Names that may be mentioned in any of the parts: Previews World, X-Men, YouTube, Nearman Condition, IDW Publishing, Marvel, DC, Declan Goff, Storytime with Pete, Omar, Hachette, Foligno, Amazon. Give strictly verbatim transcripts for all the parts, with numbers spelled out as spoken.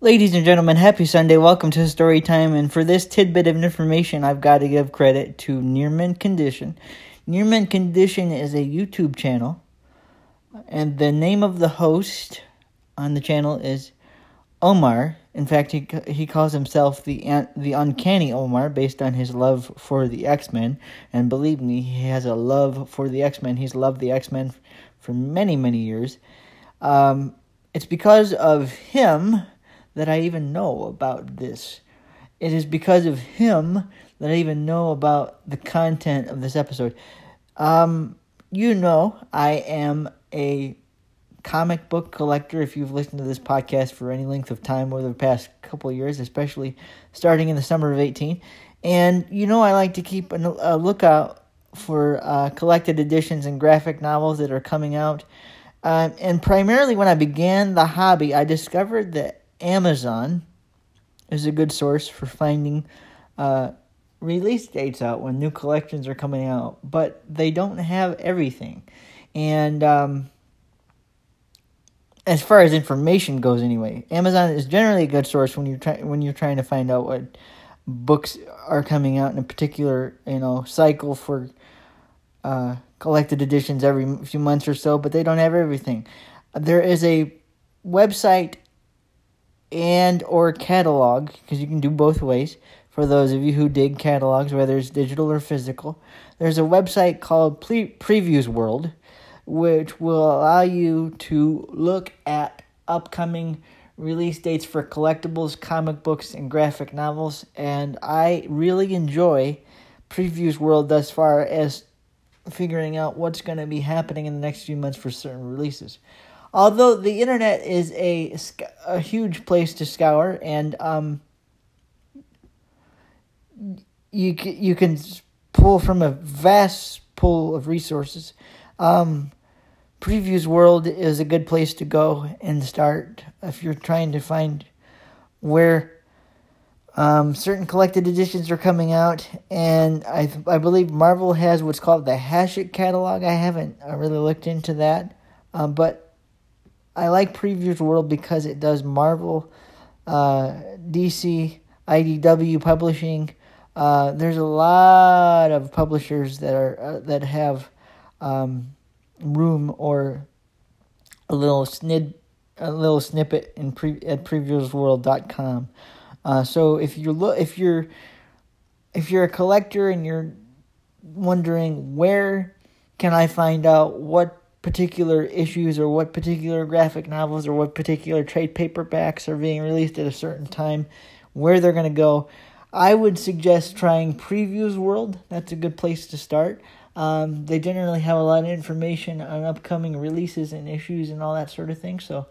Ladies and gentlemen, happy Sunday. Welcome to Story Time. And for this tidbit of information, I've got to give credit to Nearman Condition. Nearman Condition is a YouTube channel, and the name of the host on the channel is Omar. In fact, he he calls himself the the Uncanny Omar, based on his love for the X-Men. And believe me, he has a love for the X-Men. He's loved the X-Men for many, many years. Um, it's because of him that I even know about this. It is because of him that I even know about the content of this episode. Um, you know, I am a comic book collector. If you've listened to this podcast for any length of time over the past couple of years, especially starting in the summer of eighteen, and you know I like to keep a lookout for uh, collected editions and graphic novels that are coming out. Uh, and primarily when I began the hobby, I discovered that Amazon is a good source for finding uh, release dates out when new collections are coming out, but they don't have everything. And um, as far as information goes, anyway, Amazon is generally a good source when you're trying when you're trying to find out what books are coming out in a particular you know cycle for uh, collected editions every few months or so. But they don't have everything. There is a website and or catalog, because you can do both ways, for those of you who dig catalogs, whether it's digital or physical. There's a website called Pre- Previews World, which will allow you to look at upcoming release dates for collectibles, comic books, and graphic novels, and I really enjoy Previews World thus far as figuring out what's going to be happening in the next few months for certain releases. Although the internet is a, a huge place to scour, and um, you you can pull from a vast pool of resources, um, Previews World is a good place to go and start if you're trying to find where um, certain collected editions are coming out. And I I believe Marvel has what's called the Hachette catalog. I haven't I really looked into that, uh, but I like Previews World because it does Marvel, uh, D C, I D W Publishing. Uh, there's a lot of publishers that are uh, that have um, room or a little snid, a little snippet in pre- at previews world dot com. Uh, so if you look, if you're if you're a collector and you're wondering where can I find out what particular issues or what particular graphic novels or what particular trade paperbacks are being released at a certain time, where they're going to go, I would suggest trying Previews World. That's a good place to start. Um, they generally have a lot of information on upcoming releases and issues and all that sort of thing. So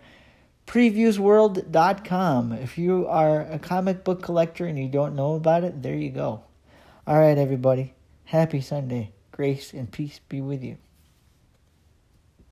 previews world dot com. If you are a comic book collector and you don't know about it, there you go. All right, everybody. Happy Sunday. Grace and peace be with you.